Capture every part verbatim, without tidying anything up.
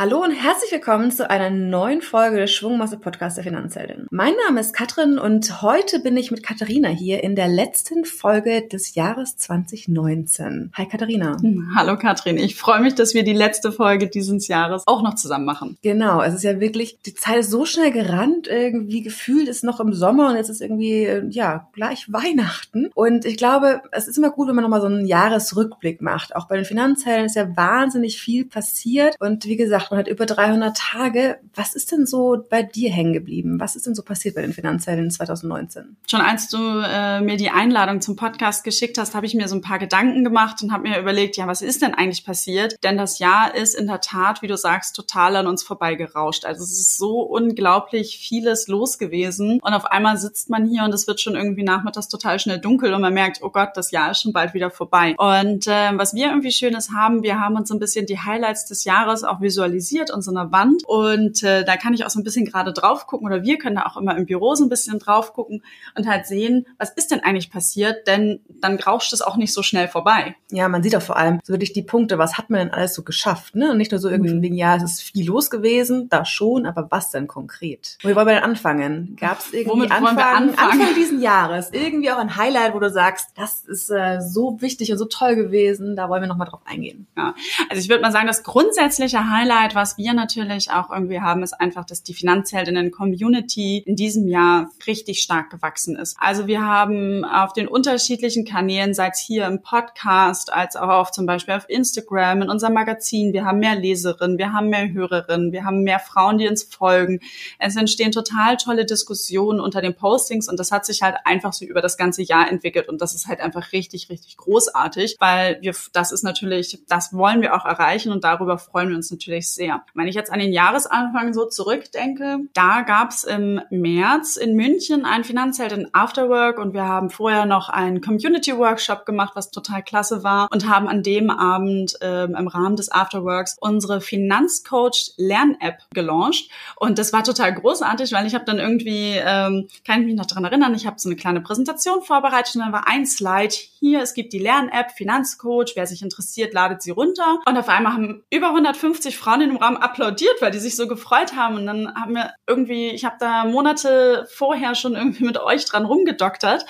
Hallo und herzlich willkommen zu einer neuen Folge des Schwungmasse-Podcasts der Finanzheldin. Mein Name ist Katrin und heute bin ich mit Katharina hier in der letzten Folge des Jahres zwanzig neunzehn. Hi Katharina. Hallo Katrin, ich freue mich, dass wir die letzte Folge dieses Jahres auch noch zusammen machen. Genau, es ist ja wirklich, die Zeit ist so schnell gerannt, irgendwie gefühlt ist noch im Sommer und jetzt ist irgendwie, ja, gleich Weihnachten. Und ich glaube, es ist immer gut, wenn man nochmal so einen Jahresrückblick macht. Auch bei den Finanzhelden ist ja wahnsinnig viel passiert und wie gesagt, man hat über dreihundert Tage. Was ist denn so bei dir hängen geblieben? Was ist denn so passiert bei den Finanzheldinnen zwanzig neunzehn? Schon als du äh, mir die Einladung zum Podcast geschickt hast, habe ich mir so ein paar Gedanken gemacht und habe mir überlegt, ja, was ist denn eigentlich passiert? Denn das Jahr ist in der Tat, wie du sagst, total an uns vorbeigerauscht. Also es ist so unglaublich vieles los gewesen und auf einmal sitzt man hier und es wird schon irgendwie nachmittags total schnell dunkel und man merkt, oh Gott, das Jahr ist schon bald wieder vorbei. Und äh, was wir irgendwie Schönes haben, wir haben uns so ein bisschen die Highlights des Jahres auch visualisiert an so einer Wand und äh, da kann ich auch so ein bisschen gerade drauf gucken oder wir können da auch immer im Büro so ein bisschen drauf gucken und halt sehen, was ist denn eigentlich passiert, denn dann rauscht es auch nicht so schnell vorbei. Ja, man sieht auch vor allem so wirklich die Punkte, was hat man denn alles so geschafft, ne? Und nicht nur so irgendwie mhm. von wegen, ja, es ist viel los gewesen, da schon, aber was denn konkret? Wo wollen wir denn anfangen? Gab es irgendwie Womit Anfang, wollen wir anfangen? Anfang diesen Jahres irgendwie auch ein Highlight, wo du sagst, das ist äh, so wichtig und so toll gewesen, da wollen wir nochmal drauf eingehen. Ja, also ich würde mal sagen, das grundsätzliche Highlight, was wir natürlich auch irgendwie haben, ist einfach, dass die Finanzheldinnen-Community in diesem Jahr richtig stark gewachsen ist. Also wir haben auf den unterschiedlichen Kanälen, sei es hier im Podcast, als auch auf zum Beispiel auf Instagram, in unserem Magazin, wir haben mehr Leserinnen, wir haben mehr Hörerinnen, wir haben mehr Frauen, die uns folgen. Es entstehen total tolle Diskussionen unter den Postings und das hat sich halt einfach so über das ganze Jahr entwickelt und das ist halt einfach richtig, richtig großartig, weil wir, das ist natürlich, das wollen wir auch erreichen und darüber freuen wir uns natürlich sehr. Sehr. Wenn ich jetzt an den Jahresanfang so zurückdenke, da gab es im März in München ein Finanzheldinnen Afterwork und wir haben vorher noch einen Community-Workshop gemacht, was total klasse war und haben an dem Abend äh, im Rahmen des Afterworks unsere Finanzcoach Lern-App gelauncht und das war total großartig, weil ich habe dann irgendwie, ähm, kann ich mich noch daran erinnern, ich habe so eine kleine Präsentation vorbereitet und dann war ein Slide hier, es gibt die Lern-App Finanzcoach, wer sich interessiert, ladet sie runter und auf einmal haben über hundertfünfzig Frauen in im Rahmen applaudiert, weil die sich so gefreut haben und dann haben wir irgendwie, ich habe da Monate vorher schon irgendwie mit euch dran rumgedoktert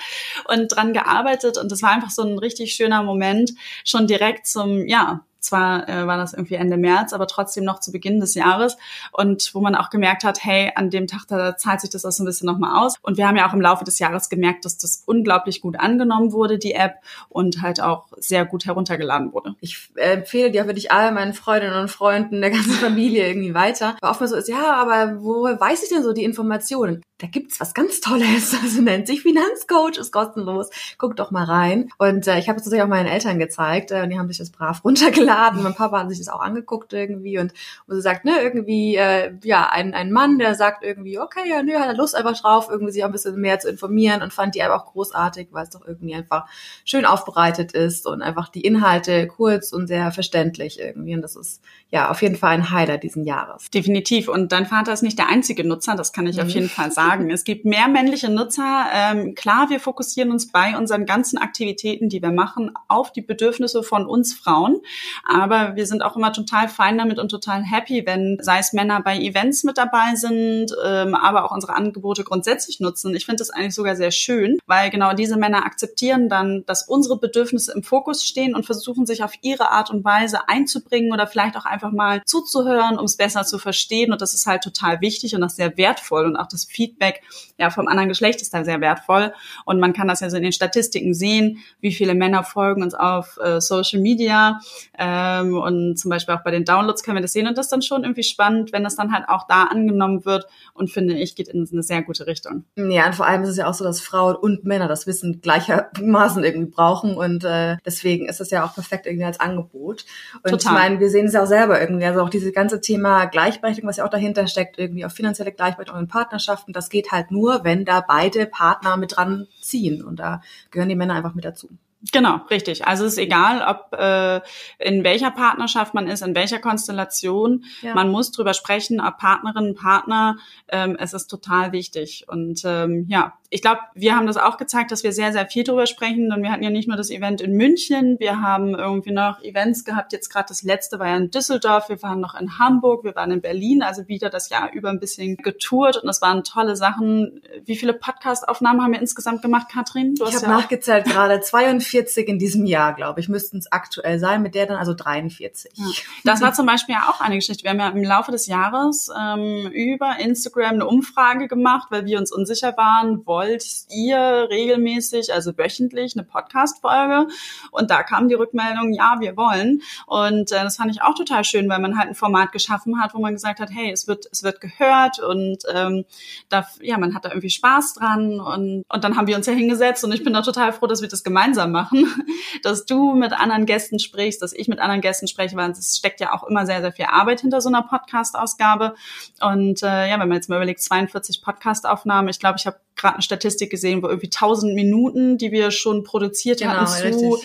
und dran gearbeitet und das war einfach so ein richtig schöner Moment, schon direkt zum, ja, zwar äh, war das irgendwie Ende März, aber trotzdem noch zu Beginn des Jahres und wo man auch gemerkt hat, hey, an dem Tag, da zahlt sich das auch so ein bisschen nochmal aus und wir haben ja auch im Laufe des Jahres gemerkt, dass das unglaublich gut angenommen wurde, die App und halt auch sehr gut heruntergeladen wurde. Ich empfehle die auch wirklich all meinen Freundinnen und Freunden, der ganzen Familie irgendwie weiter, weil oftmals so ist, ja, aber wo weiß ich denn so die Informationen? Da gibt's was ganz Tolles, das nennt sich Finanzcoach, ist kostenlos, guckt doch mal rein und äh, ich habe es natürlich auch meinen Eltern gezeigt äh, und die haben sich das brav runtergeladen. Mein Papa hat sich das auch angeguckt irgendwie und wo sie sagt, ne, irgendwie, äh, ja, ein, ein Mann, der sagt irgendwie, okay, ja, nö, hat er Lust einfach drauf, irgendwie sich auch ein bisschen mehr zu informieren und fand die App auch großartig, weil es doch irgendwie einfach schön aufbereitet ist und einfach die Inhalte kurz und sehr verständlich irgendwie und das ist, ja, auf jeden Fall ein Highlight diesen Jahres. Definitiv und dein Vater ist nicht der einzige Nutzer, das kann ich mhm. auf jeden Fall sagen. Es gibt mehr männliche Nutzer. Ähm, klar, wir fokussieren uns bei unseren ganzen Aktivitäten, die wir machen, auf die Bedürfnisse von uns Frauen. Aber wir sind auch immer total fein damit und total happy, wenn, sei es Männer bei Events mit dabei sind, ähm, aber auch unsere Angebote grundsätzlich nutzen. Ich finde das eigentlich sogar sehr schön, weil genau diese Männer akzeptieren dann, dass unsere Bedürfnisse im Fokus stehen und versuchen, sich auf ihre Art und Weise einzubringen oder vielleicht auch einfach mal zuzuhören, um es besser zu verstehen. Und das ist halt total wichtig und auch sehr wertvoll. Und auch das Feedback ja, vom anderen Geschlecht ist da sehr wertvoll. Und man kann das ja so in den Statistiken sehen, wie viele Männer folgen uns auf äh, Social Media, Ähm, und zum Beispiel auch bei den Downloads können wir das sehen und das ist dann schon irgendwie spannend, wenn das dann halt auch da angenommen wird und finde ich, geht in eine sehr gute Richtung. Ja, und vor allem ist es ja auch so, dass Frauen und Männer das Wissen gleichermaßen irgendwie brauchen und äh, deswegen ist das ja auch perfekt irgendwie als Angebot. Und Total. Ich meine, wir sehen es ja auch selber irgendwie, also auch dieses ganze Thema Gleichberechtigung, was ja auch dahinter steckt, irgendwie auf finanzielle Gleichberechtigung in Partnerschaften, das geht halt nur, wenn da beide Partner mit dran ziehen und da gehören die Männer einfach mit dazu. Genau, richtig. Also es ist egal, ob äh, in welcher Partnerschaft man ist, in welcher Konstellation. Ja. Man muss drüber sprechen, ob Partnerinnen, Partner. Ähm, es ist total wichtig. Und ähm, ja, ich glaube, wir haben das auch gezeigt, dass wir sehr, sehr viel drüber sprechen. Und wir hatten ja nicht nur das Event in München, wir haben irgendwie noch Events gehabt. Jetzt gerade das letzte war ja in Düsseldorf, wir waren noch in Hamburg, wir waren in Berlin, also wieder das Jahr über ein bisschen getourt. Und das waren tolle Sachen. Wie viele Podcast-Aufnahmen haben wir insgesamt gemacht, Katrin? Du hast ich habe ja nachgezählt gerade, zweiundvierzig in diesem Jahr, glaube ich, müssten es aktuell sein, mit der dann also dreiundvierzig. Ja. Das war zum Beispiel ja auch eine Geschichte. Wir haben ja im Laufe des Jahres ähm, über Instagram eine Umfrage gemacht, weil wir uns unsicher waren, wollt ihr regelmäßig, also wöchentlich, eine Podcast-Folge? Und da kam die Rückmeldung, ja, wir wollen. Und äh, das fand ich auch total schön, weil man halt ein Format geschaffen hat, wo man gesagt hat, hey, es wird es wird gehört und ähm, da, ja, man hat da irgendwie Spaß dran. Und, und dann haben wir uns ja hingesetzt und ich bin da total froh, dass wir das gemeinsam machen, dass du mit anderen Gästen sprichst, dass ich mit anderen Gästen spreche, weil es steckt ja auch immer sehr, sehr viel Arbeit hinter so einer Podcast-Ausgabe. Und äh, ja, wenn man jetzt mal überlegt, zweiundvierzig Podcast-Aufnahmen, ich glaube, ich habe gerade eine Statistik gesehen, wo irgendwie tausend Minuten, die wir schon produziert genau, haben, zu,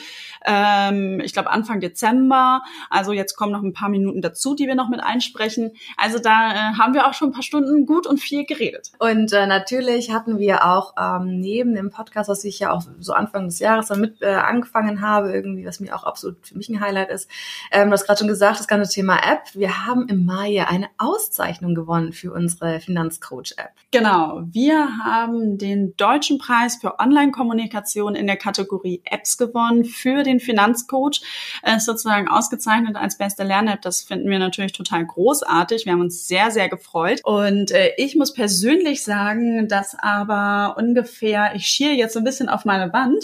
ähm, ich glaube, Anfang Dezember. Also jetzt kommen noch ein paar Minuten dazu, die wir noch mit einsprechen. Also da äh, haben wir auch schon ein paar Stunden gut und viel geredet. Und äh, natürlich hatten wir auch ähm, neben dem Podcast, was ich ja auch so Anfang des Jahres dann mit äh, angefangen habe, irgendwie, was mir auch absolut für mich ein Highlight ist, ähm, du hast gerade schon gesagt, das ganze Thema App. Wir haben im Mai eine Auszeichnung gewonnen für unsere Finanzcoach-App. Genau, wir haben den Deutschen Preis für Online-Kommunikation in der Kategorie Apps gewonnen für den Finanzcoach. Er ist sozusagen ausgezeichnet als beste Lern-App. Das finden wir natürlich total großartig. Wir haben uns sehr, sehr gefreut. Und äh, ich muss persönlich sagen, dass aber ungefähr, ich schiere jetzt so ein bisschen auf meine Wand.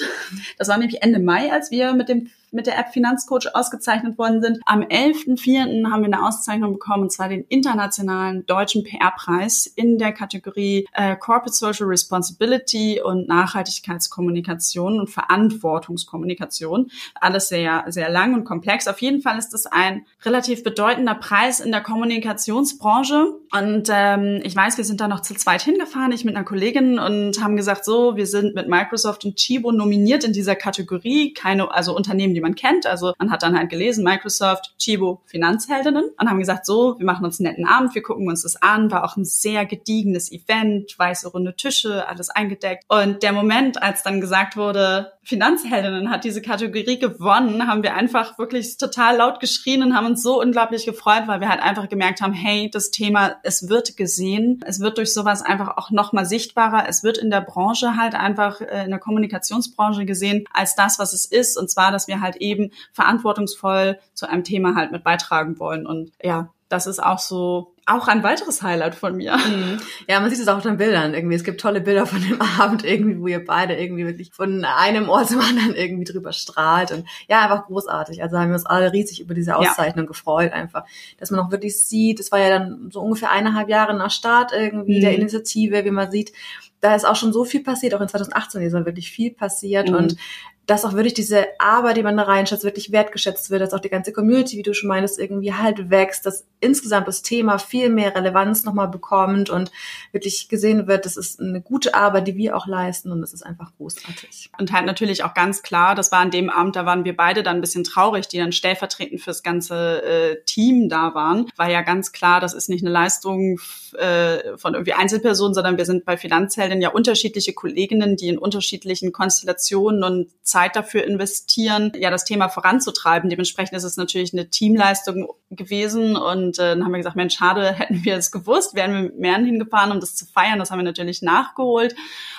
Das war nämlich Ende Mai, als wir mit dem mit der App Finanzcoach ausgezeichnet worden sind. Am elften vierten haben wir eine Auszeichnung bekommen, und zwar den internationalen Deutschen P R-Preis in der Kategorie äh, Corporate Social Responsibility und Nachhaltigkeitskommunikation und Verantwortungskommunikation. Alles sehr, sehr lang und komplex. Auf jeden Fall ist es ein relativ bedeutender Preis in der Kommunikationsbranche. Und ähm, ich weiß, wir sind da noch zu zweit hingefahren, ich mit einer Kollegin, und haben gesagt, so, wir sind mit Microsoft und Chibo nominiert in dieser Kategorie. Keine, also Unternehmen, die man kennt. Also man hat dann halt gelesen, Microsoft, Chibo, Finanzheldinnen, und haben gesagt, so, wir machen uns einen netten Abend, wir gucken uns das an. War auch ein sehr gediegenes Event, weiße runde Tische, alles eingedeckt. Und der Moment, als dann gesagt wurde, Finanzheldinnen hat diese Kategorie gewonnen, haben wir einfach wirklich total laut geschrien und haben uns so unglaublich gefreut, weil wir halt einfach gemerkt haben, hey, das Thema, es wird gesehen, es wird durch sowas einfach auch nochmal sichtbarer, es wird in der Branche halt einfach, in der Kommunikationsbranche gesehen, als das, was es ist, und zwar, dass wir halt eben verantwortungsvoll zu einem Thema halt mit beitragen wollen. Und ja, das ist auch so auch ein weiteres Highlight von mir. Mhm. Ja, man sieht es auch auf den Bildern irgendwie. Es gibt tolle Bilder von dem Abend irgendwie, wo ihr beide irgendwie wirklich von einem Ort zum anderen irgendwie drüber strahlt. Und ja, einfach großartig. Also haben wir uns alle riesig über diese Auszeichnung ja. gefreut einfach, dass man auch wirklich sieht. Es war ja dann so ungefähr eineinhalb Jahre nach Start irgendwie mhm. der Initiative, wie man sieht. Da ist auch schon so viel passiert. Auch in zwanzig achtzehn ist wirklich viel passiert mhm. und dass auch wirklich diese Arbeit, die man da reinschätzt, wirklich wertgeschätzt wird, dass auch die ganze Community, wie du schon meinst, irgendwie halt wächst, dass insgesamt das Thema viel mehr Relevanz nochmal bekommt und wirklich gesehen wird, das ist eine gute Arbeit, die wir auch leisten, und das ist einfach großartig. Und halt natürlich auch ganz klar, das war an dem Abend, da waren wir beide dann ein bisschen traurig, die dann stellvertretend fürs ganze äh, Team da waren, war ja ganz klar, das ist nicht eine Leistung äh, von irgendwie Einzelpersonen, sondern wir sind bei Finanzheldinnen ja unterschiedliche Kolleginnen, die in unterschiedlichen Konstellationen und Zeiten dafür investieren, ja, das Thema voranzutreiben. Dementsprechend ist es natürlich eine Teamleistung gewesen, und äh, dann haben wir gesagt, Mensch, schade, hätten wir es gewusst, wären wir mit mehreren hingefahren, um das zu feiern. Das haben wir natürlich nachgeholt,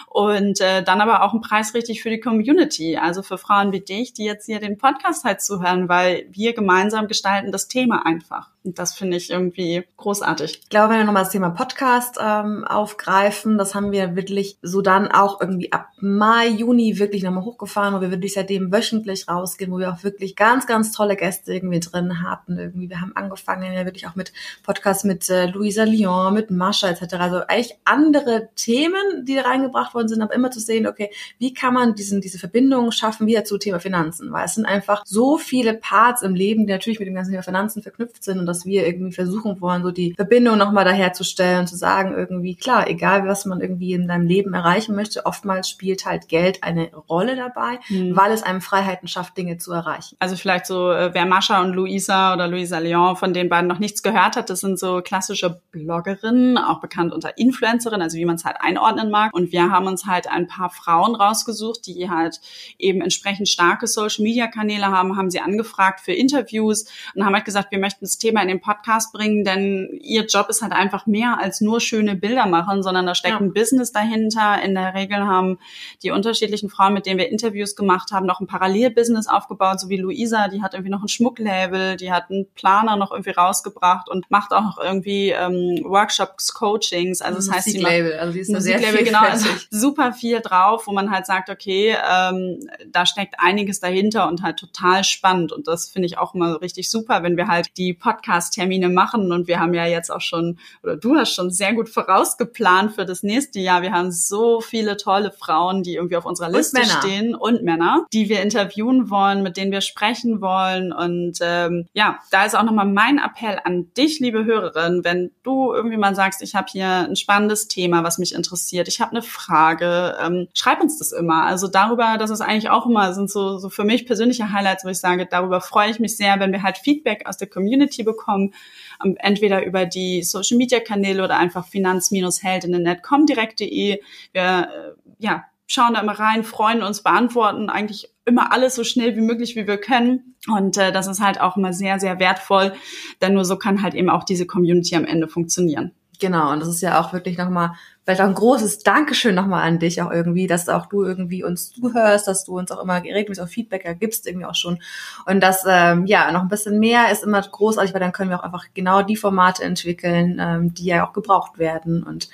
und äh, dann aber auch einen Preis richtig für die Community, also für Frauen wie dich, die jetzt hier den Podcast halt zuhören, weil wir gemeinsam gestalten das Thema einfach. Und das finde ich irgendwie großartig. Ich glaube, wenn wir nochmal das Thema Podcast ähm, aufgreifen, das haben wir wirklich so dann auch irgendwie ab Mai, Juni wirklich nochmal hochgefahren, wo wir wirklich seitdem wöchentlich rausgehen, wo wir auch wirklich ganz, ganz tolle Gäste irgendwie drin hatten. Irgendwie, wir haben angefangen ja wirklich auch mit Podcasts mit äh, Luisa Leon, mit Mascha et cetera. Also eigentlich andere Themen, die da reingebracht worden sind, aber immer zu sehen, okay, wie kann man diesen, diese Verbindung schaffen wieder zu Thema Finanzen, weil es sind einfach so viele Parts im Leben, die natürlich mit dem ganzen Thema Finanzen verknüpft sind und dass wir irgendwie versuchen wollen, so die Verbindung nochmal daherzustellen und zu sagen irgendwie, klar, egal was man irgendwie in deinem Leben erreichen möchte, oftmals spielt halt Geld eine Rolle dabei, mhm. weil es einem Freiheiten schafft, Dinge zu erreichen. Also vielleicht so, wer Mascha und Luisa oder Luisa Leon, von den beiden noch nichts gehört hat, das sind so klassische Bloggerinnen, auch bekannt unter Influencerinnen, also wie man es halt einordnen mag. Und wir haben uns halt ein paar Frauen rausgesucht, die halt eben entsprechend starke Social-Media-Kanäle haben, haben sie angefragt für Interviews und haben halt gesagt, wir möchten das Thema in den Podcast bringen, denn ihr Job ist halt einfach mehr als nur schöne Bilder machen, sondern da steckt ja. ein Business dahinter. In der Regel haben die unterschiedlichen Frauen, mit denen wir Interviews gemacht haben, noch ein Parallelbusiness aufgebaut, so wie Luisa, die hat irgendwie noch ein Schmucklabel, die hat einen Planer noch irgendwie rausgebracht und macht auch noch irgendwie ähm, Workshops, Coachings, also das heißt, sie macht also die ist sehr viel genau, also super viel drauf, wo man halt sagt, okay, ähm, da steckt einiges dahinter und halt total spannend und das finde ich auch immer richtig super, wenn wir halt die Podcast-Termine machen und wir haben ja jetzt auch schon, oder du hast schon sehr gut vorausgeplant für das nächste Jahr, wir haben so viele tolle Frauen, die irgendwie auf unserer Liste und stehen und Männer, die wir interviewen wollen, mit denen wir sprechen wollen und ähm, ja, da ist auch nochmal mein Appell an dich, liebe Hörerin, wenn du irgendwie mal sagst, ich habe hier ein spannendes Thema, was mich interessiert, ich habe eine Frage, ähm, schreib uns das immer, also darüber, das ist eigentlich auch immer, sind so, so für mich persönliche Highlights, wo ich sage, darüber freue ich mich sehr, wenn wir halt Feedback aus der Community bekommen, ähm, entweder über die Social-Media-Kanäle oder einfach finanz heldinnen punkt com direkt punkt de, wir, äh, ja, schauen da immer rein, freuen uns, beantworten eigentlich immer alles so schnell wie möglich, wie wir können. Und äh, das ist halt auch immer sehr, sehr wertvoll, denn nur so kann halt eben auch diese Community am Ende funktionieren. Genau, und das ist ja auch wirklich nochmal, vielleicht auch ein großes Dankeschön nochmal an dich auch irgendwie, dass auch du irgendwie uns zuhörst, dass du uns auch immer regelmäßig auch Feedback ergibst, irgendwie auch schon. Und das, ähm, ja, noch ein bisschen mehr ist immer großartig, weil dann können wir auch einfach genau die Formate entwickeln, ähm, die ja auch gebraucht werden. Und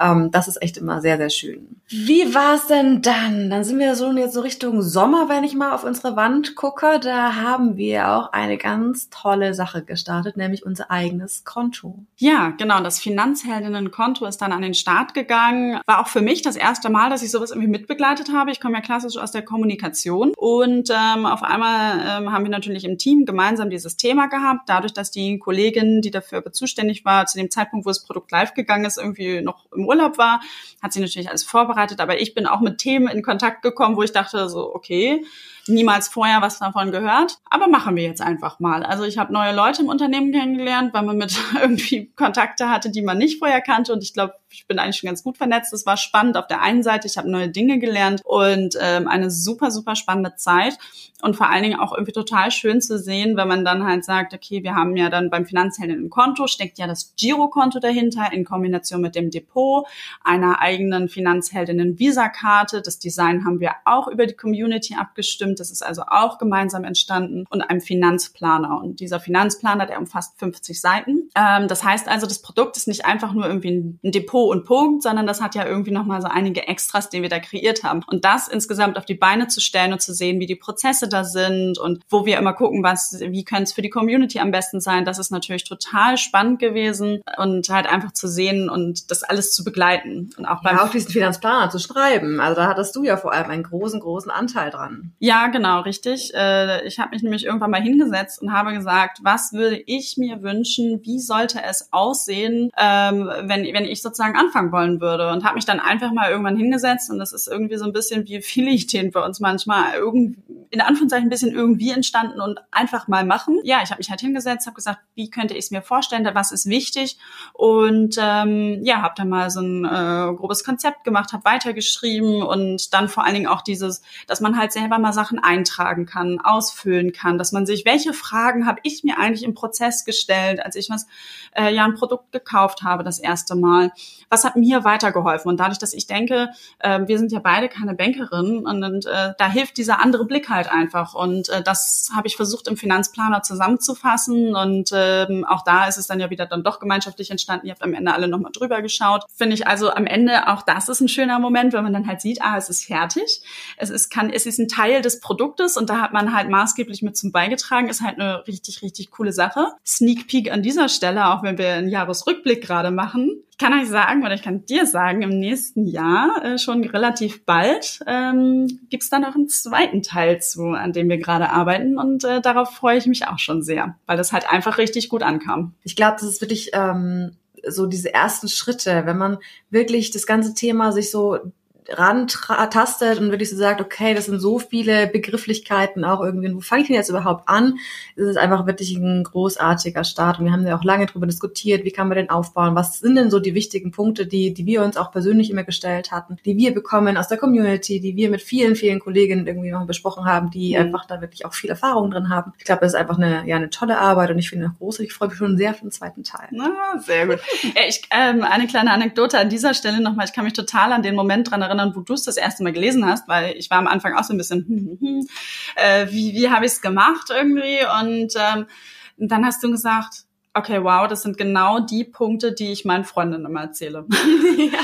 ähm, das ist echt immer sehr, sehr schön. Wie war's denn dann? Dann sind wir so jetzt so Richtung Sommer, wenn ich mal auf unsere Wand gucke. Da haben wir auch eine ganz tolle Sache gestartet, nämlich unser eigenes Konto. Ja, genau. Das Finanzheldinnenkonto ist dann an den Start gegangen. War auch für mich das erste Mal, dass ich sowas irgendwie mitbegleitet habe. Ich komme ja klassisch aus der Kommunikation und ähm, auf einmal ähm, haben wir natürlich im Team gemeinsam dieses Thema gehabt. Dadurch, dass die Kollegin, die dafür zuständig war, zu dem Zeitpunkt, wo das Produkt live gegangen ist, irgendwie noch im Urlaub war, hat sie natürlich alles vorbereitet. Aber ich bin auch mit Themen in Kontakt gekommen, wo ich dachte so, okay, niemals vorher was davon gehört, aber machen wir jetzt einfach mal. Also ich habe neue Leute im Unternehmen kennengelernt, weil man mit irgendwie Kontakte hatte, die man nicht vorher kannte und ich glaube, ich bin eigentlich schon ganz gut vernetzt. Es war spannend auf der einen Seite, ich habe neue Dinge gelernt und ähm, eine super, super spannende Zeit und vor allen Dingen auch irgendwie total schön zu sehen, wenn man dann halt sagt, okay, wir haben ja dann beim Finanzheldinnenkonto steckt ja das Girokonto dahinter in Kombination mit dem Depot, einer eigenen Finanzheldinnen-Visa-Karte. Das Design haben wir auch über die Community abgestimmt. Das ist also auch gemeinsam entstanden und einem Finanzplaner. Und dieser Finanzplaner, der umfasst fünfzig Seiten. Ähm, das heißt also, das Produkt ist nicht einfach nur irgendwie ein Depot und Punkt, sondern das hat ja irgendwie nochmal so einige Extras, die wir da kreiert haben. Und das insgesamt auf die Beine zu stellen und zu sehen, wie die Prozesse da sind und wo wir immer gucken, was, wie könnte es für die Community am besten sein, das ist natürlich total spannend gewesen und halt einfach zu sehen und das alles zu begleiten. Und auch beim ja, auf diesen Finanzplaner zu schreiben. Also da hattest du ja vor allem einen großen, großen Anteil dran. Ja, genau, richtig. Ich habe mich nämlich irgendwann mal hingesetzt und habe gesagt, was würde ich mir wünschen, wie sollte es aussehen, wenn, wenn ich sozusagen anfangen wollen würde und habe mich dann einfach mal irgendwann hingesetzt und das ist irgendwie so ein bisschen wie viele Ideen bei uns manchmal, irgendwie, in Anführungszeichen ein bisschen irgendwie entstanden und einfach mal machen. Ja, ich habe mich halt hingesetzt, habe gesagt, wie könnte ich es mir vorstellen, was ist wichtig und ähm, ja, habe dann mal so ein äh, grobes Konzept gemacht, habe weitergeschrieben und dann vor allen Dingen auch dieses, dass man halt selber mal Sachen eintragen kann, ausfüllen kann, dass man sich, welche Fragen habe ich mir eigentlich im Prozess gestellt, als ich was äh, ja ein Produkt gekauft habe das erste Mal, was hat mir weitergeholfen und dadurch, dass ich denke, äh, wir sind ja beide keine Bankerinnen und, und äh, da hilft dieser andere Blick halt einfach und äh, das habe ich versucht im Finanzplaner zusammenzufassen und äh, auch da ist es dann ja wieder dann doch gemeinschaftlich entstanden, ihr habt am Ende alle nochmal drüber geschaut, finde ich also am Ende auch das ist ein schöner Moment, wenn man dann halt sieht, ah, es ist fertig, es ist, kann, es ist ein Teil des Produktes und da hat man halt maßgeblich mit zum beigetragen, ist halt eine richtig, richtig coole Sache. Sneak Peek an dieser Stelle, auch wenn wir einen Jahresrückblick gerade machen. Ich kann euch sagen, oder ich kann dir sagen, im nächsten Jahr, äh, schon relativ bald, ähm, gibt es da noch einen zweiten Teil zu, an dem wir gerade arbeiten. Und äh, darauf freue ich mich auch schon sehr, weil das halt einfach richtig gut ankam. Ich glaube, das ist wirklich ähm, so diese ersten Schritte, wenn man wirklich das ganze Thema sich so rantastet und wirklich so sagt, okay, das sind so viele Begrifflichkeiten auch irgendwie, wo fange ich denn jetzt überhaupt an? Es ist einfach wirklich ein großartiger Start und wir haben ja auch lange drüber diskutiert, wie kann man den aufbauen, was sind denn so die wichtigen Punkte, die die wir uns auch persönlich immer gestellt hatten, die wir bekommen aus der Community, die wir mit vielen, vielen Kolleginnen irgendwie noch besprochen haben, die mhm. einfach da wirklich auch viel Erfahrung drin haben. Ich glaube, das ist einfach eine, ja, eine tolle Arbeit und ich finde auch groß, ich freue mich schon sehr auf den zweiten Teil. Na, sehr gut. Ich, ähm, eine kleine Anekdote an dieser Stelle nochmal, ich kann mich total an den Moment dran erinnern, wo du es das erste Mal gelesen hast, weil ich war am Anfang auch so ein bisschen, hm, hm, hm, äh, wie, wie habe ich es gemacht irgendwie? Und ähm, dann hast du gesagt, okay, wow, das sind genau die Punkte, die ich meinen Freundinnen immer erzähle. Ja,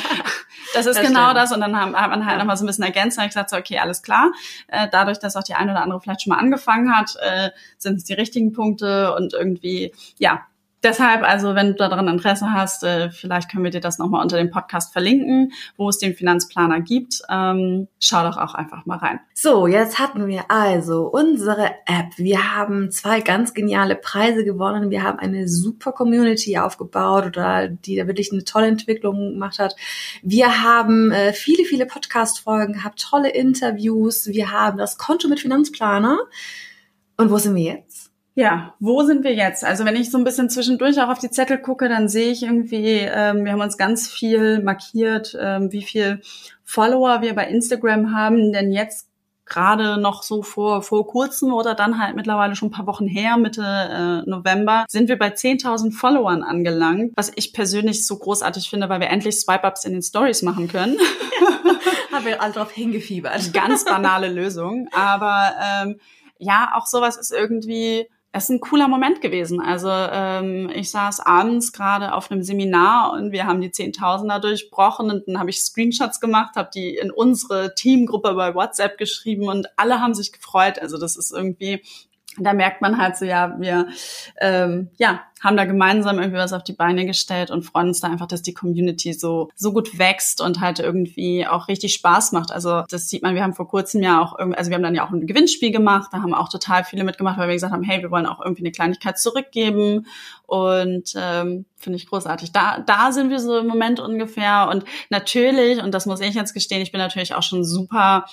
das ist das genau stimmt. Das. Und dann haben, hat man halt ja. nochmal so ein bisschen ergänzt und ich gesagt, so, okay, alles klar. Äh, dadurch, dass auch die eine oder andere vielleicht schon mal angefangen hat, äh, sind es die richtigen Punkte und irgendwie, ja. Deshalb, also wenn du daran Interesse hast, vielleicht können wir dir das nochmal unter dem Podcast verlinken, wo es den Finanzplaner gibt. Schau doch auch einfach mal rein. So, jetzt hatten wir also unsere App. Wir haben zwei ganz geniale Preise gewonnen. Wir haben eine super Community aufgebaut, oder die da wirklich eine tolle Entwicklung gemacht hat. Wir haben viele, viele Podcast-Folgen gehabt, tolle Interviews. Wir haben das Konto mit Finanzplaner. Und wo sind wir jetzt? Ja, wo sind wir jetzt? Also wenn ich so ein bisschen zwischendurch auch auf die Zettel gucke, dann sehe ich irgendwie, ähm, wir haben uns ganz viel markiert, ähm, wie viel Follower wir bei Instagram haben, denn jetzt gerade noch so vor vor kurzem oder dann halt mittlerweile schon ein paar Wochen her, Mitte äh, November, sind wir bei zehntausend Followern angelangt, was ich persönlich so großartig finde, weil wir endlich Swipe-Ups in den Stories machen können. Ja, haben wir alle drauf hingefiebert. Ganz banale Lösung, aber ähm, ja, auch sowas ist irgendwie... Es ist ein cooler Moment gewesen. Also ähm, ich saß abends gerade auf einem Seminar und wir haben die Zehntausender durchbrochen und dann habe ich Screenshots gemacht, habe die in unsere Teamgruppe bei WhatsApp geschrieben und alle haben sich gefreut. Also das ist irgendwie, da merkt man halt so, ja, wir ähm, ja haben da gemeinsam irgendwie was auf die Beine gestellt und freuen uns da einfach, dass die Community so so gut wächst und halt irgendwie auch richtig Spaß macht. Also das sieht man, wir haben vor kurzem ja auch, also wir haben dann ja auch ein Gewinnspiel gemacht, da haben auch total viele mitgemacht, weil wir gesagt haben, hey, wir wollen auch irgendwie eine Kleinigkeit zurückgeben und ähm, finde ich großartig. Da da sind wir so im Moment ungefähr und natürlich, und das muss ich jetzt gestehen, ich bin natürlich auch schon super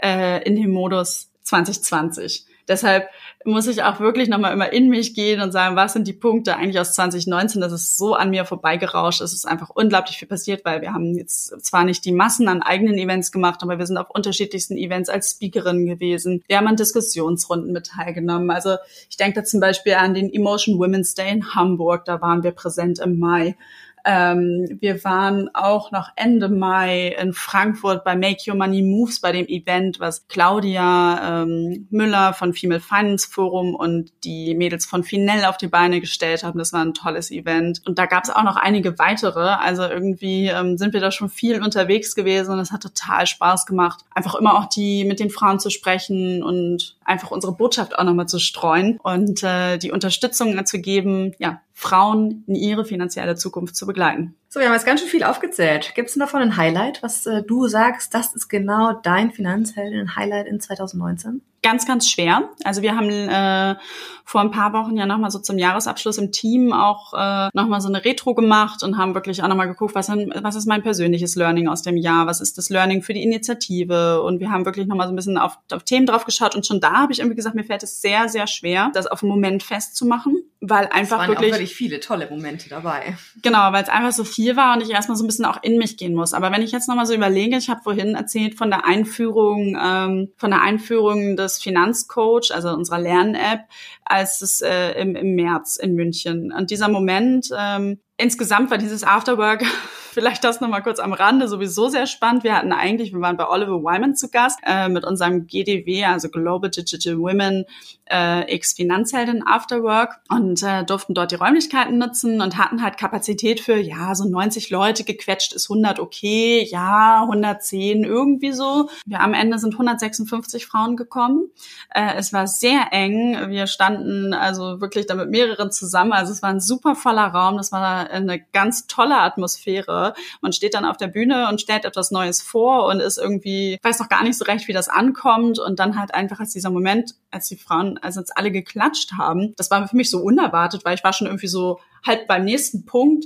äh, in dem Modus zwanzig zwanzig. Deshalb muss ich auch wirklich nochmal immer in mich gehen und sagen, was sind die Punkte eigentlich aus zwanzig neunzehn, das ist so an mir vorbeigerauscht, es ist einfach unglaublich viel passiert, weil wir haben jetzt zwar nicht die Massen an eigenen Events gemacht, aber wir sind auf unterschiedlichsten Events als Speakerin gewesen, wir haben an Diskussionsrunden mit teilgenommen, also ich denke da zum Beispiel an den Emotion Women's Day in Hamburg, da waren wir präsent im Mai. Ähm, wir waren auch noch Ende Mai in Frankfurt bei Make Your Money Moves, bei dem Event, was Claudia ähm, Müller von Female Finance Forum und die Mädels von Finell auf die Beine gestellt haben. Das war ein tolles Event. Und da gab es auch noch einige weitere. Also irgendwie ähm, sind wir da schon viel unterwegs gewesen und es hat total Spaß gemacht, einfach immer auch die mit den Frauen zu sprechen und einfach unsere Botschaft auch nochmal zu streuen und äh, die Unterstützung zu geben, ja, Frauen in ihre finanzielle Zukunft zu begleiten. So, wir haben jetzt ganz schön viel aufgezählt. Gibt es denn davon ein Highlight, was äh, du sagst, das ist genau dein Finanzheldinnen-Highlight in zwanzig neunzehn? Ganz, ganz schwer. Also wir haben äh, vor ein paar Wochen ja nochmal so zum Jahresabschluss im Team auch äh, nochmal so eine Retro gemacht und haben wirklich auch nochmal geguckt, was, was ist mein persönliches Learning aus dem Jahr, was ist das Learning für die Initiative, und wir haben wirklich nochmal so ein bisschen auf, auf Themen drauf geschaut und schon da habe ich irgendwie gesagt, mir fällt es sehr, sehr schwer, das auf den Moment festzumachen, weil einfach waren wirklich... Es waren wirklich viele tolle Momente dabei. Genau, weil es einfach so viel war und ich erstmal so ein bisschen auch in mich gehen muss. Aber wenn ich jetzt nochmal so überlege, ich habe vorhin erzählt von der Einführung, ähm, von der Einführung des Finanzcoach, also unserer Lern-App, als es äh, im, im März in München. Und dieser Moment, ähm, insgesamt war dieses Afterwork, vielleicht das nochmal kurz am Rande, sowieso sehr spannend. Wir hatten eigentlich, wir waren bei Oliver Wyman zu Gast, äh, mit unserem G D W, also Global Digital Women, äh, Ex-Finanzheldin Afterwork, und äh, durften dort die Räumlichkeiten nutzen und hatten halt Kapazität für, ja, so neunzig Leute, gequetscht ist hundert okay, ja, hundertzehn irgendwie so. Wir am Ende sind hundertsechsundfünfzig Frauen gekommen. Äh, es war sehr eng. Wir standen also wirklich da mit mehreren zusammen. Also es war ein super voller Raum. Das war eine ganz tolle Atmosphäre. Man steht dann auf der Bühne und stellt etwas Neues vor und ist irgendwie, weiß noch gar nicht so recht, wie das ankommt. Und dann halt einfach als dieser Moment, als die Frauen, als uns alle geklatscht haben, das war für mich so unerwartet, weil ich war schon irgendwie so halt beim nächsten Punkt.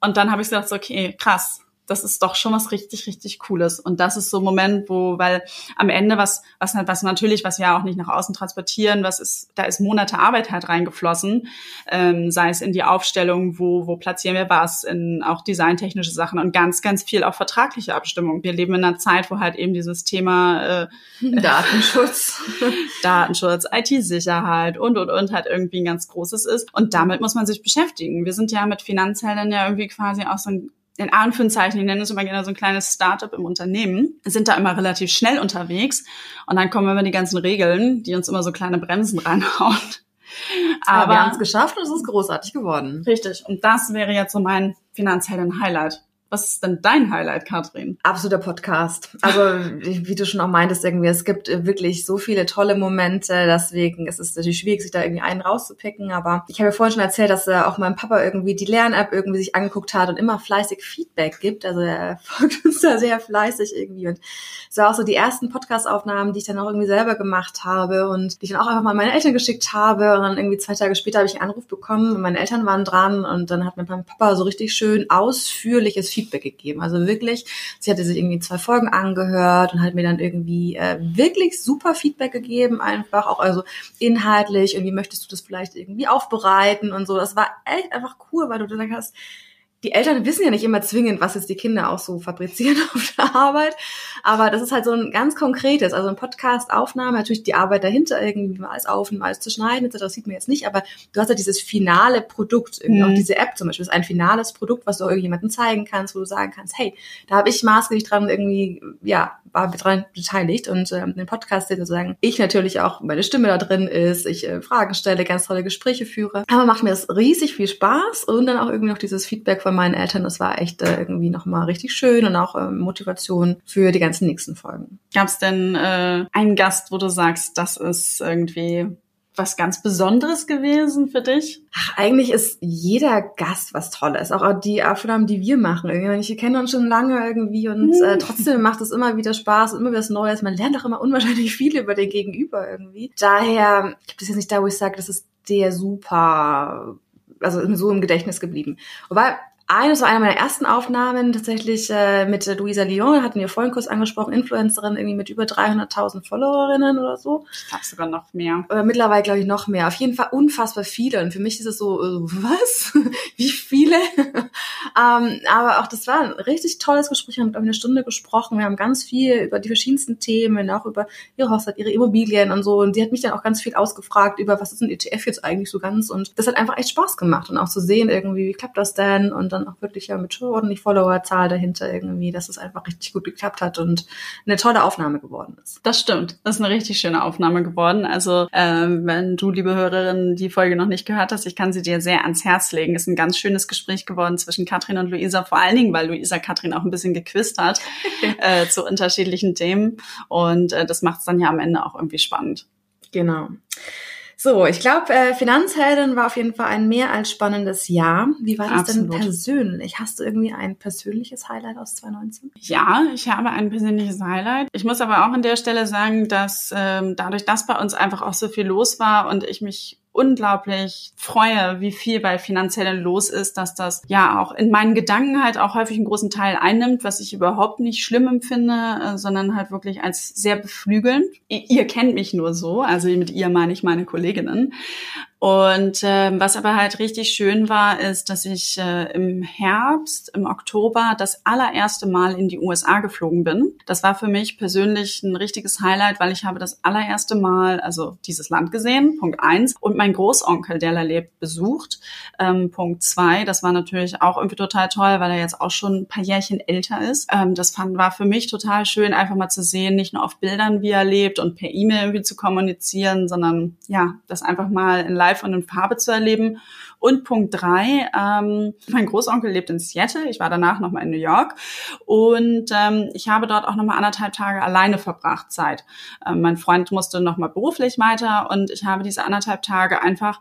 Und dann habe ich gedacht, okay, krass. Das ist doch schon was richtig, richtig Cooles. Und das ist so ein Moment, wo, weil am Ende was, was, was natürlich, was wir auch nicht nach außen transportieren, was ist, da ist Monate Arbeit halt reingeflossen, ähm, sei es in die Aufstellung, wo, wo platzieren wir was, in auch designtechnische Sachen und ganz, ganz viel auch vertragliche Abstimmung. Wir leben in einer Zeit, wo halt eben dieses Thema äh, Datenschutz, Datenschutz, I T-Sicherheit und, und, und halt irgendwie ein ganz großes ist. Und damit muss man sich beschäftigen. Wir sind ja mit Finanzheldin ja irgendwie quasi auch so ein in Anführungszeichen, ich nenne es immer gerne so ein kleines Startup im Unternehmen, sind da immer relativ schnell unterwegs und dann kommen immer die ganzen Regeln, die uns immer so kleine Bremsen reinhauen. Aber, Aber wir haben es geschafft und es ist großartig geworden. Richtig. Und das wäre jetzt so mein Finanzheldinnen-Highlight. Was ist denn dein Highlight, Katrin? Absoluter Podcast. Also wie du schon auch meintest, irgendwie, es gibt wirklich so viele tolle Momente, deswegen ist es natürlich schwierig, sich da irgendwie einen rauszupicken, aber ich habe ja vorhin schon erzählt, dass auch mein Papa irgendwie die Lern-App irgendwie sich angeguckt hat und immer fleißig Feedback gibt, also er folgt uns da sehr fleißig irgendwie und es war auch so die ersten Podcast-Aufnahmen, die ich dann auch irgendwie selber gemacht habe und die ich dann auch einfach mal meine Eltern geschickt habe und dann irgendwie zwei Tage später habe ich einen Anruf bekommen und meine Eltern waren dran und dann hat mein Papa so richtig schön ausführliches Feedback gegeben. Also wirklich, sie hatte sich irgendwie zwei Folgen angehört und hat mir dann irgendwie äh, wirklich super Feedback gegeben, einfach auch also inhaltlich, irgendwie möchtest du das vielleicht irgendwie aufbereiten und so. Das war echt einfach cool, weil du dann hast, die Eltern wissen ja nicht immer zwingend, was jetzt die Kinder auch so fabrizieren auf der Arbeit, aber das ist halt so ein ganz konkretes, also ein Podcast-Aufnahme, natürlich die Arbeit dahinter irgendwie mal alles aufnehmen, alles zu schneiden, et cetera, das sieht man jetzt nicht, aber du hast ja halt dieses finale Produkt, irgendwie mhm. auch diese App zum Beispiel, ist ein finales Produkt, was du auch irgendjemandem zeigen kannst, wo du sagen kannst, hey, da habe ich maßgeblich dran irgendwie, ja, war dran beteiligt und ähm, den Podcast, den sozusagen ich natürlich auch, meine Stimme da drin ist, ich äh, Fragen stelle, ganz tolle Gespräche führe, aber macht mir das riesig viel Spaß und dann auch irgendwie noch dieses Feedback von von meinen Eltern, das war echt äh, irgendwie nochmal richtig schön und auch äh, Motivation für die ganzen nächsten Folgen. Gab es denn äh, einen Gast, wo du sagst, das ist irgendwie was ganz Besonderes gewesen für dich? Ach, eigentlich ist jeder Gast was Tolles. Auch die Aufnahmen, die wir machen. Irgendwie, ich kenne uns schon lange irgendwie und hm. äh, trotzdem macht es immer wieder Spaß und immer wieder was Neues. Man lernt auch immer unwahrscheinlich viel über den Gegenüber irgendwie. Daher gibt es jetzt nicht da, wo ich sage, das ist der super, also so im Gedächtnis geblieben. Wobei, eines war eine meiner ersten Aufnahmen tatsächlich äh, mit Luisa Leon, hatten wir vorhin kurz angesprochen, Influencerin irgendwie mit über dreihunderttausend Followerinnen oder so. Ich glaube sogar noch mehr. Oder mittlerweile glaube ich noch mehr. Auf jeden Fall unfassbar viele. Und für mich ist es so, was? Wie viele? ähm, aber auch das war ein richtig tolles Gespräch. Wir haben glaube ich eine Stunde gesprochen. Wir haben ganz viel über die verschiedensten Themen, auch über ihre Hochzeit, ihre Immobilien und so. Und sie hat mich dann auch ganz viel ausgefragt über, was ist ein E T F jetzt eigentlich so ganz? Und das hat einfach echt Spaß gemacht. Und auch zu sehen irgendwie, wie klappt das denn? Und dann auch wirklich ja mit schon ordentlich Followerzahl dahinter irgendwie, dass es einfach richtig gut geklappt hat und eine tolle Aufnahme geworden ist. Das stimmt. Das ist eine richtig schöne Aufnahme geworden. Also ähm, wenn du, liebe Hörerin, die Folge noch nicht gehört hast, ich kann sie dir sehr ans Herz legen. Ist ein ganz schönes Gespräch geworden zwischen Katrin und Luisa, vor allen Dingen, weil Luisa Katrin auch ein bisschen gequist hat äh, zu unterschiedlichen Themen und äh, das macht es dann ja am Ende auch irgendwie spannend. Genau. So, ich glaube, äh, Finanzheldin war auf jeden Fall ein mehr als spannendes Jahr. Wie war das Absolut. denn persönlich? Hast du irgendwie ein persönliches Highlight aus zwanzig neunzehn? Ja, ich habe ein persönliches Highlight. Ich muss aber auch an der Stelle sagen, dass ähm, dadurch, dass bei uns einfach auch so viel los war und ich mich unglaublich freue, wie viel bei Finanzheldin los ist, dass das ja auch in meinen Gedanken halt auch häufig einen großen Teil einnimmt, was ich überhaupt nicht schlimm empfinde, sondern halt wirklich als sehr beflügelnd. Ihr kennt mich nur so, also mit ihr meine ich meine Kolleginnen. Und ähm, was aber halt richtig schön war, ist, dass ich äh, im Herbst, im Oktober das allererste Mal in die U S A geflogen bin. Das war für mich persönlich ein richtiges Highlight, weil ich habe das allererste Mal, also dieses Land gesehen, Punkt eins, und mein Großonkel, der da lebt, besucht, ähm, Punkt zwei. Das war natürlich auch irgendwie total toll, weil er jetzt auch schon ein paar Jährchen älter ist. Ähm, das fand, war für mich total schön, einfach mal zu sehen, nicht nur auf Bildern, wie er lebt und per E-Mail irgendwie zu kommunizieren, sondern ja, das einfach mal in und in Farbe zu erleben. Und Punkt drei, ähm, mein Großonkel lebt in Seattle, ich war danach nochmal in New York und ähm, ich habe dort auch nochmal anderthalb Tage alleine verbracht Zeit. Ähm, mein Freund musste nochmal beruflich weiter und ich habe diese anderthalb Tage einfach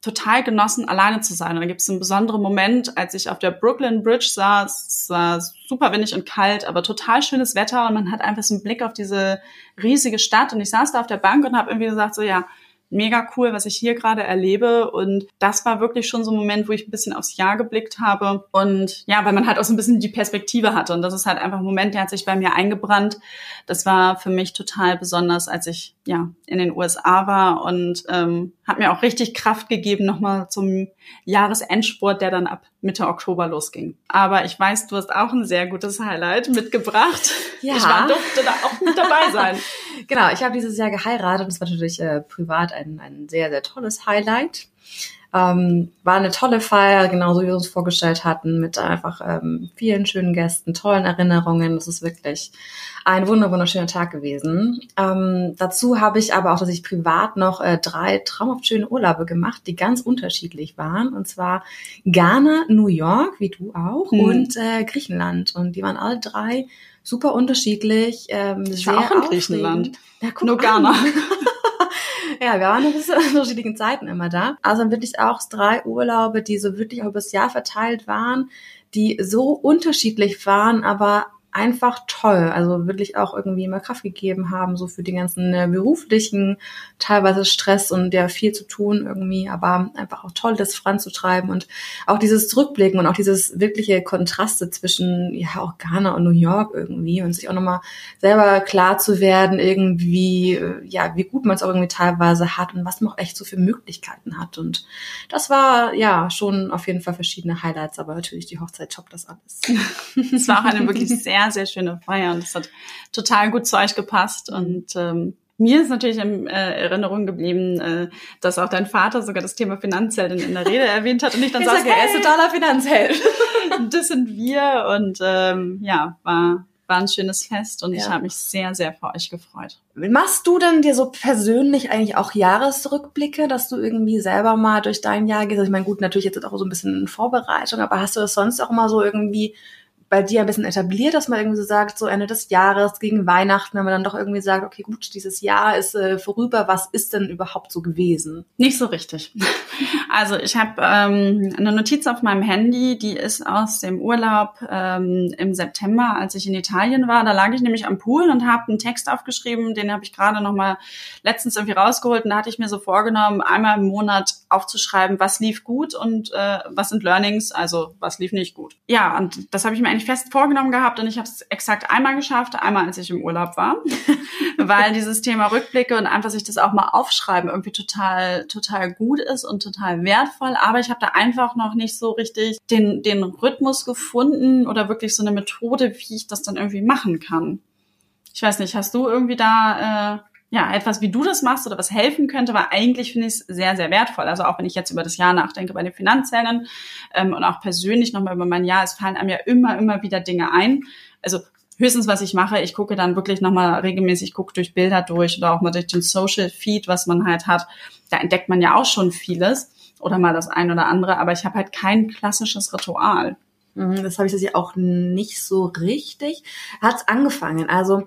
total genossen, alleine zu sein. Und da gibt es einen besonderen Moment, als ich auf der Brooklyn Bridge saß. Es war super windig und kalt, aber total schönes Wetter und man hat einfach so einen Blick auf diese riesige Stadt. Und ich saß da auf der Bank und habe irgendwie gesagt, so ja, mega cool, was ich hier gerade erlebe. Und das war wirklich schon so ein Moment, wo ich ein bisschen aufs Jahr geblickt habe. Und ja, weil man halt auch so ein bisschen die Perspektive hatte. Und das ist halt einfach ein Moment, der hat sich bei mir eingebrannt. Das war für mich total besonders, als ich ja in den U S A war. Und ähm, hat mir auch richtig Kraft gegeben, nochmal zum Jahresendsport, der dann ab Mitte Oktober losging. Aber ich weiß, du hast auch ein sehr gutes Highlight mitgebracht. Ja. Ich war, durfte da auch mit dabei sein. Genau, ich habe dieses Jahr geheiratet und es war natürlich äh, privat ein, ein sehr, sehr tolles Highlight. Ähm, war eine tolle Feier, genauso wie wir uns vorgestellt hatten, mit einfach ähm, vielen schönen Gästen, tollen Erinnerungen. Das ist wirklich ein wunderschöner Tag gewesen. Ähm, dazu habe ich aber auch, dass ich privat noch äh, drei traumhaft schöne Urlaube gemacht, die ganz unterschiedlich waren. Und zwar Ghana, New York, wie du auch, hm. und äh, Griechenland. Und die waren alle drei super unterschiedlich. Ähm, ich war auch in Griechenland. Ja, guck, nur Ghana. Ja, wir waren in unterschiedlichen Zeiten immer da. Also wirklich auch drei Urlaube, die so wirklich über das Jahr verteilt waren, die so unterschiedlich waren, aber einfach toll. Also wirklich auch irgendwie immer Kraft gegeben haben, so für den ganzen äh, beruflichen, teilweise Stress und ja viel zu tun irgendwie, aber einfach auch toll, das voranzutreiben und auch dieses Zurückblicken und auch dieses wirkliche Kontraste zwischen ja auch Ghana und New York irgendwie und sich auch nochmal selber klar zu werden irgendwie, ja, wie gut man es auch irgendwie teilweise hat und was man auch echt so für Möglichkeiten hat und das war ja schon auf jeden Fall verschiedene Highlights, aber natürlich die Hochzeit toppt das alles. Es war auch eine wirklich sehr Sehr, sehr schöne Feier und das hat total gut zu euch gepasst und ähm, mir ist natürlich in äh, Erinnerung geblieben, äh, dass auch dein Vater sogar das Thema Finanzheldin in der Rede erwähnt hat und ich dann saß, hey, er ist totaler Finanzheld. Das sind wir und ähm, ja, war... War ein schönes Fest und ja. Ich habe mich sehr, sehr für euch gefreut. Machst du denn dir so persönlich eigentlich auch Jahresrückblicke, dass du irgendwie selber mal durch dein Jahr gehst? Also ich meine, gut, natürlich jetzt auch so ein bisschen in Vorbereitung, aber hast du das sonst auch mal so irgendwie bei dir ein bisschen etabliert, dass man irgendwie so sagt, so Ende des Jahres, gegen Weihnachten, wenn man dann doch irgendwie sagt, okay, gut, dieses Jahr ist äh, vorüber, was ist denn überhaupt so gewesen? Nicht so richtig. Also ich habe ähm, eine Notiz auf meinem Handy, die ist aus dem Urlaub ähm, im September, als ich in Italien war. Da lag ich nämlich am Pool und habe einen Text aufgeschrieben, den habe ich gerade nochmal letztens irgendwie rausgeholt und da hatte ich mir so vorgenommen, einmal im Monat aufzuschreiben, was lief gut und äh, was sind Learnings, also was lief nicht gut. Ja, und das habe ich mir eigentlich fest vorgenommen gehabt und ich habe es exakt einmal geschafft, einmal als ich im Urlaub war, weil dieses Thema Rückblicke und einfach sich das auch mal aufschreiben irgendwie total total gut ist und total wertvoll, aber ich habe da einfach noch nicht so richtig den den Rhythmus gefunden oder wirklich so eine Methode, wie ich das dann irgendwie machen kann. Ich weiß nicht, hast du irgendwie da... Äh ja, etwas, wie du das machst oder was helfen könnte, weil eigentlich finde ich es sehr, sehr wertvoll. Also auch wenn ich jetzt über das Jahr nachdenke bei den Finanzhelden ähm, und auch persönlich nochmal über mein Jahr, es fallen einem ja immer, immer wieder Dinge ein. Also höchstens, was ich mache, ich gucke dann wirklich nochmal regelmäßig, gucke durch Bilder durch oder auch mal durch den Social Feed, was man halt hat. Da entdeckt man ja auch schon vieles oder mal das ein oder andere, aber ich habe halt kein klassisches Ritual. Das habe ich das ja auch nicht so richtig. Hat's angefangen, also...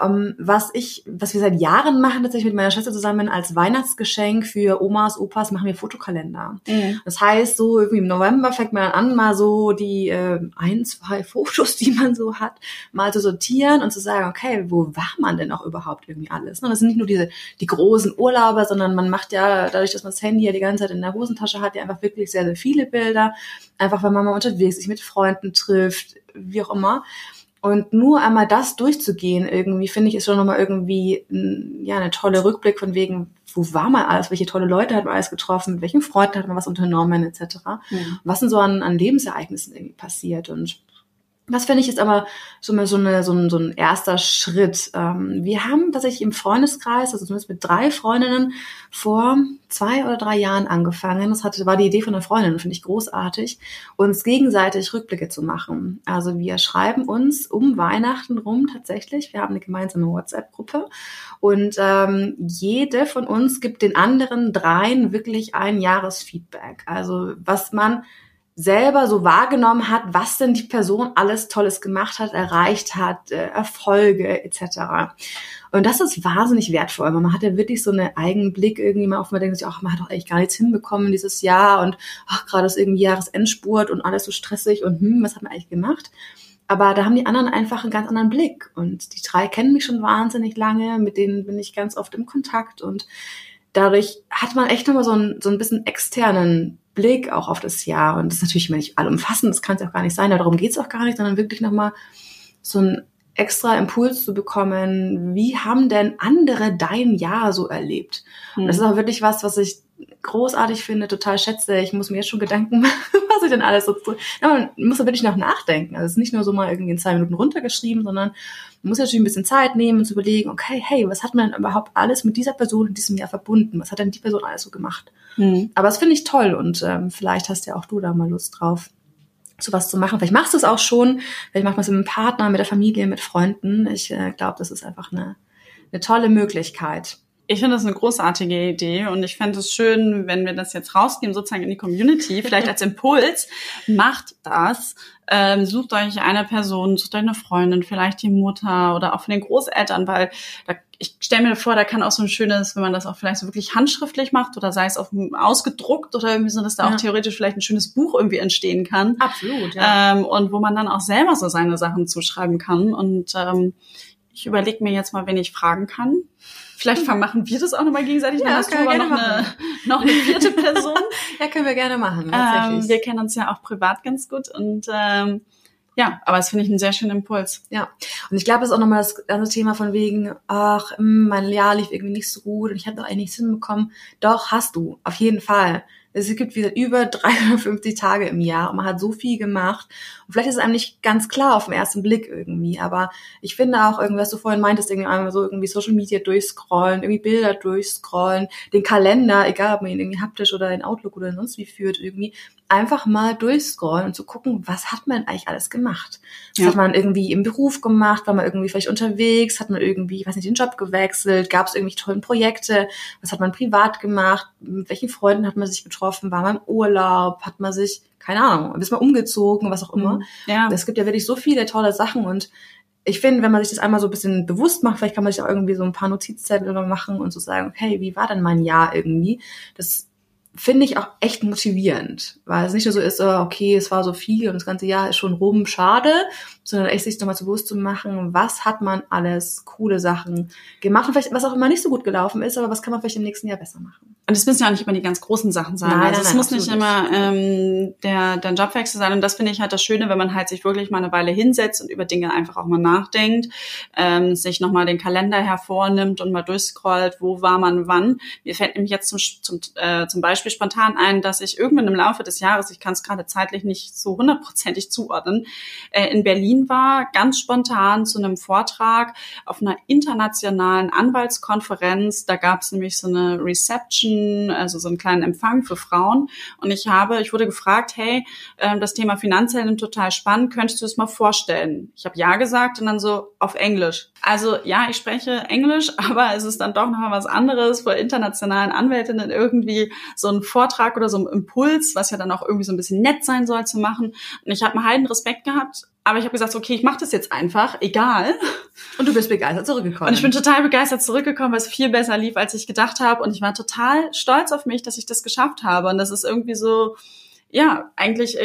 Um, was ich, was wir seit Jahren machen, tatsächlich mit meiner Schwester zusammen als Weihnachtsgeschenk für Omas, Opas, machen wir Fotokalender. Mhm. Das heißt, so irgendwie im November fängt man an, mal so die äh, ein, zwei Fotos, die man so hat, mal zu sortieren und zu sagen, okay, wo war man denn auch überhaupt irgendwie alles? Und das sind nicht nur diese die großen Urlauber, sondern man macht ja, dadurch, dass man das Handy ja die ganze Zeit in der Hosentasche hat, ja einfach wirklich sehr, sehr viele Bilder. Einfach, wenn man mal unterwegs sich mit Freunden trifft, wie auch immer. Und nur einmal das durchzugehen irgendwie, finde ich, ist schon nochmal irgendwie, ja, eine tolle Rückblick von wegen, wo war man alles, welche tolle Leute hat man alles getroffen, mit welchen Freunden hat man was unternommen, et cetera. Mhm. Was denn so an, an Lebensereignissen irgendwie passiert und das finde ich jetzt aber so mal so, eine, so, ein, so ein erster Schritt. Wir haben tatsächlich im Freundeskreis, also zumindest mit drei Freundinnen, vor zwei oder drei Jahren angefangen. Das hatte, war die Idee von einer Freundin, finde ich großartig, uns gegenseitig Rückblicke zu machen. Also wir schreiben uns um Weihnachten rum tatsächlich. Wir haben eine gemeinsame WhatsApp-Gruppe und ähm, jede von uns gibt den anderen dreien wirklich ein Jahresfeedback. Also was man selber so wahrgenommen hat, was denn die Person alles Tolles gemacht hat, erreicht hat, Erfolge et cetera. Und das ist wahnsinnig wertvoll, weil man hat ja wirklich so einen eigenen Blick irgendwie mal auf, man denkt sich, ach, man hat doch eigentlich gar nichts hinbekommen dieses Jahr und ach, gerade ist irgendwie Jahresendspurt und alles so stressig und hm, was hat man eigentlich gemacht? Aber da haben die anderen einfach einen ganz anderen Blick und die drei kennen mich schon wahnsinnig lange, mit denen bin ich ganz oft im Kontakt und dadurch hat man echt nochmal so ein, so ein bisschen externen Blick auch auf das Jahr. Und das ist natürlich immer nicht allumfassend, das kann es auch gar nicht sein, darum geht es auch gar nicht, sondern wirklich nochmal so einen extra Impuls zu bekommen, wie haben denn andere dein Jahr so erlebt? Und das ist auch wirklich was, was ich großartig finde, total schätze. Ich muss mir jetzt schon Gedanken machen, was ich denn alles so tue. Man muss da wirklich noch nachdenken. Also es ist nicht nur so mal irgendwie in zwei Minuten runtergeschrieben, sondern man muss natürlich ein bisschen Zeit nehmen und zu überlegen, okay, hey, was hat man denn überhaupt alles mit dieser Person in diesem Jahr verbunden? Was hat denn die Person alles so gemacht? Mhm. Aber das finde ich toll und ähm, vielleicht hast ja auch du da mal Lust drauf, sowas zu machen. Vielleicht machst du es auch schon. Vielleicht macht man es mit einem Partner, mit der Familie, mit Freunden. Ich äh, glaube, das ist einfach eine, eine tolle Möglichkeit. Ich finde das eine großartige Idee und ich fände es schön, wenn wir das jetzt rausgeben, sozusagen in die Community, vielleicht als Impuls. Macht das, ähm, sucht euch eine Person, sucht euch eine Freundin, vielleicht die Mutter oder auch von den Großeltern, weil da, ich stelle mir vor, da kann auch so ein schönes, wenn man das auch vielleicht so wirklich handschriftlich macht oder sei es auch ausgedruckt oder irgendwie so, dass da ja auch theoretisch vielleicht ein schönes Buch irgendwie entstehen kann. Absolut, ja. Ähm, und wo man dann auch selber so seine Sachen zuschreiben kann und ähm, ich überlege mir jetzt mal, wen ich fragen kann. Vielleicht machen wir das auch nochmal gegenseitig. Ja, hast du aber noch eine, noch eine vierte Person. Ja, können wir gerne machen. Tatsächlich. Ähm, wir kennen uns ja auch privat ganz gut. Und ähm, ja, aber das finde ich einen sehr schönen Impuls. Ja, und ich glaube, es ist auch nochmal das ganze Thema von wegen, ach, mein Jahr lief irgendwie nicht so gut und ich habe doch eigentlich nichts hinbekommen. Doch, hast du, auf jeden Fall. Es gibt wieder über dreihundertfünfzig Tage im Jahr und man hat so viel gemacht. Und vielleicht ist es einem nicht ganz klar auf den ersten Blick irgendwie, aber ich finde auch irgendwie, was du vorhin meintest, irgendwie einmal so irgendwie Social Media durchscrollen, irgendwie Bilder durchscrollen, den Kalender, egal ob man ihn irgendwie haptisch oder in Outlook oder sonst wie führt, irgendwie einfach mal durchscrollen und zu gucken, was hat man eigentlich alles gemacht? Was ja. hat man irgendwie im Beruf gemacht? War man irgendwie vielleicht unterwegs? Hat man irgendwie, ich weiß nicht, den Job gewechselt? Gab es irgendwie tolle Projekte? Was hat man privat gemacht? Mit welchen Freunden hat man sich getroffen? War man im Urlaub? Hat man sich, keine Ahnung, ist man umgezogen? Was auch immer. Ja. Es gibt ja wirklich so viele tolle Sachen und ich finde, wenn man sich das einmal so ein bisschen bewusst macht, vielleicht kann man sich auch irgendwie so ein paar Notizzettel machen und so sagen, okay, wie war denn mein Jahr irgendwie? Das finde ich auch echt motivierend, weil es nicht nur so ist, okay, es war so viel und das ganze Jahr ist schon rum, schade, sondern echt sich nochmal so bewusst zu machen, was hat man alles coole Sachen gemacht und vielleicht was auch immer nicht so gut gelaufen ist, aber was kann man vielleicht im nächsten Jahr besser machen. Und es müssen ja auch nicht immer die ganz großen Sachen sein. Nein, also es nein, muss nicht immer ähm, der, der Jobwechsel sein. Und das finde ich halt das Schöne, wenn man halt sich wirklich mal eine Weile hinsetzt und über Dinge einfach auch mal nachdenkt, ähm, sich nochmal den Kalender hervornimmt und mal durchscrollt, wo war man wann. Mir fällt nämlich jetzt zum, zum, äh, zum Beispiel spontan ein, dass ich irgendwann im Laufe des Jahres, ich kann es gerade zeitlich nicht so hundertprozentig zuordnen, äh, in Berlin war, ganz spontan zu einem Vortrag auf einer internationalen Anwaltskonferenz. Da gab es nämlich so eine Reception, also so einen kleinen Empfang für Frauen. Und ich habe, ich wurde gefragt, hey, das Thema Finanzheldin total spannend, könntest du es mal vorstellen? Ich habe ja gesagt und dann so auf Englisch. Also ja, ich spreche Englisch, aber es ist dann doch nochmal was anderes, vor internationalen Anwältinnen irgendwie so einen Vortrag oder so einen Impuls, was ja dann auch irgendwie so ein bisschen nett sein soll, zu machen. Und ich habe einen heiden Respekt gehabt, aber ich habe gesagt, okay, ich mache das jetzt einfach, egal. Und du bist begeistert zurückgekommen. Und ich bin total begeistert zurückgekommen, weil es viel besser lief, als ich gedacht habe. Und ich war total stolz auf mich, dass ich das geschafft habe. Und das ist irgendwie so, ja, eigentlich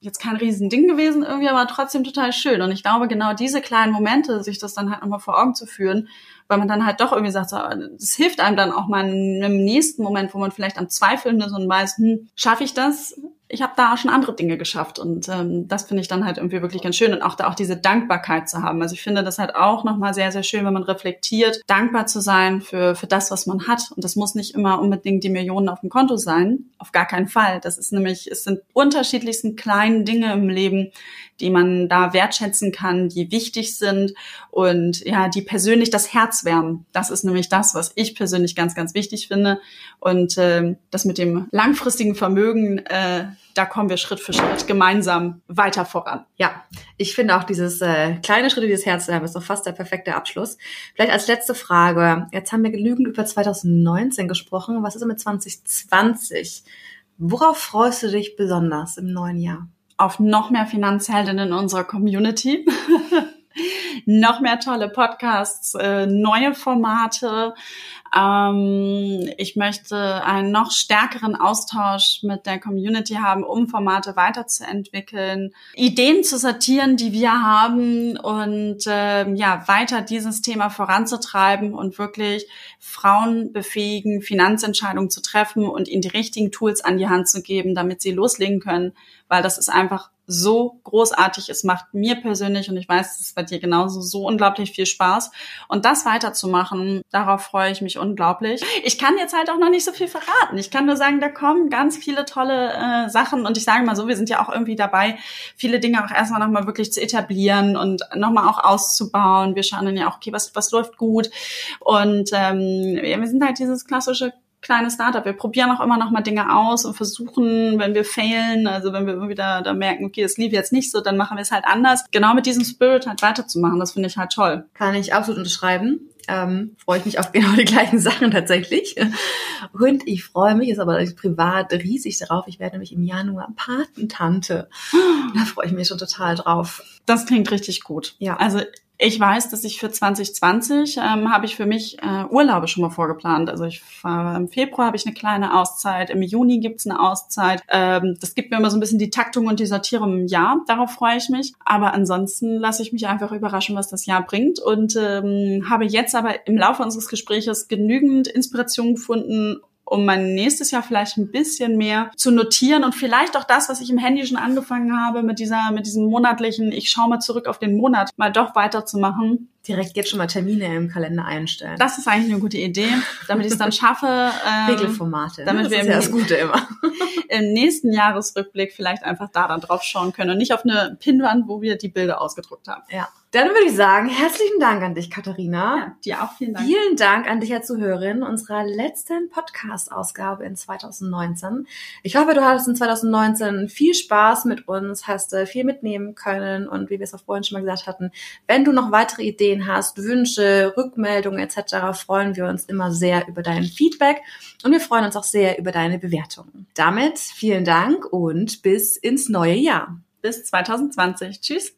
jetzt kein Riesending gewesen irgendwie, aber trotzdem total schön. Und ich glaube, genau diese kleinen Momente, sich das dann halt nochmal vor Augen zu führen, weil man dann halt doch irgendwie sagt, das hilft einem dann auch mal im nächsten Moment, wo man vielleicht am Zweifeln ist und weiß, hm, schaffe ich das? Ich habe da auch schon andere Dinge geschafft und ähm, das finde ich dann halt irgendwie wirklich ganz schön und auch da auch diese Dankbarkeit zu haben. Also ich finde das halt auch nochmal sehr, sehr schön, wenn man reflektiert, dankbar zu sein für für das, was man hat. Und das muss nicht immer unbedingt die Millionen auf dem Konto sein, auf gar keinen Fall. Das ist nämlich, es sind unterschiedlichsten kleinen Dinge im Leben, die man da wertschätzen kann, die wichtig sind und ja, die persönlich das Herz wärmen. Das ist nämlich das, was ich persönlich ganz, ganz wichtig finde und äh, das mit dem langfristigen Vermögen, äh, da kommen wir Schritt für Schritt gemeinsam weiter voran. Ja, ich finde auch dieses äh, kleine Schritte, dieses Herz wärmen ist doch fast der perfekte Abschluss. Vielleicht als letzte Frage, jetzt haben wir genügend über zwanzig neunzehn gesprochen, was ist denn mit zwanzig zwanzig? Worauf freust du dich besonders im neuen Jahr? Auf noch mehr Finanzheldinnen in unserer Community, noch mehr tolle Podcasts, neue Formate. Ich möchte einen noch stärkeren Austausch mit der Community haben, um Formate weiterzuentwickeln, Ideen zu sortieren, die wir haben und ja weiter dieses Thema voranzutreiben und wirklich Frauen befähigen, Finanzentscheidungen zu treffen und ihnen die richtigen Tools an die Hand zu geben, damit sie loslegen können, weil das ist einfach so großartig. Es macht mir persönlich, und ich weiß, es wird dir genauso, so unglaublich viel Spaß. Und das weiterzumachen, darauf freue ich mich unglaublich. Ich kann jetzt halt auch noch nicht so viel verraten. Ich kann nur sagen, da kommen ganz viele tolle äh, Sachen. Und ich sage mal so, wir sind ja auch irgendwie dabei, viele Dinge auch erstmal nochmal wirklich zu etablieren und nochmal auch auszubauen. Wir schauen dann ja auch, okay, was, was läuft gut. Und ähm, wir sind halt dieses klassische kleine Startup. Wir probieren auch immer noch mal Dinge aus und versuchen, wenn wir failen, also wenn wir irgendwie da, da merken, okay, das lief jetzt nicht so, dann machen wir es halt anders. Genau mit diesem Spirit halt weiterzumachen, das finde ich halt toll. Kann ich absolut unterschreiben. Ähm, freue ich mich auf genau die gleichen Sachen tatsächlich. Und ich freue mich, ist aber privat riesig darauf. Ich werde nämlich im Januar Patentante. Da freue ich mich schon total drauf. Das klingt richtig gut. Ja. Also ich weiß, dass ich für zwanzig zwanzig ähm, habe ich für mich äh, Urlaube schon mal vorgeplant. Also ich fahre im Februar, habe ich eine kleine Auszeit, im Juni gibt's eine Auszeit. Ähm, das gibt mir immer so ein bisschen die Taktung und die Sortierung im Jahr. Darauf freue ich mich. Aber ansonsten lasse ich mich einfach überraschen, was das Jahr bringt. Und ähm, habe jetzt aber im Laufe unseres Gespräches genügend Inspiration gefunden, um mein nächstes Jahr vielleicht ein bisschen mehr zu notieren und vielleicht auch das, was ich im Handy schon angefangen habe, mit dieser, mit diesem monatlichen, ich schaue mal zurück auf den Monat, mal doch weiterzumachen. Direkt jetzt schon mal Termine im Kalender einstellen. Das ist eigentlich eine gute Idee, damit ich es dann schaffe. Ähm, Regelformate, damit ne? Das wir ist im, ja das Gute immer. Im nächsten Jahresrückblick vielleicht einfach da dann drauf schauen können und nicht auf eine Pinnwand, wo wir die Bilder ausgedruckt haben. Ja. Dann würde ich sagen, herzlichen Dank an dich, Katharina. Ja, dir auch vielen Dank. Vielen Dank an dich als Zuhörerin unserer letzten Podcast-Ausgabe in zwanzig neunzehn. Ich hoffe, du hattest in zwanzig neunzehn viel Spaß mit uns, hast viel mitnehmen können und wie wir es auch vorhin schon mal gesagt hatten, wenn du noch weitere Ideen hast, Wünsche, Rückmeldungen et cetera, freuen wir uns immer sehr über dein Feedback und wir freuen uns auch sehr über deine Bewertungen. Damit vielen Dank und bis ins neue Jahr. Bis zwanzig zwanzig. Tschüss.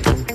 Thank you.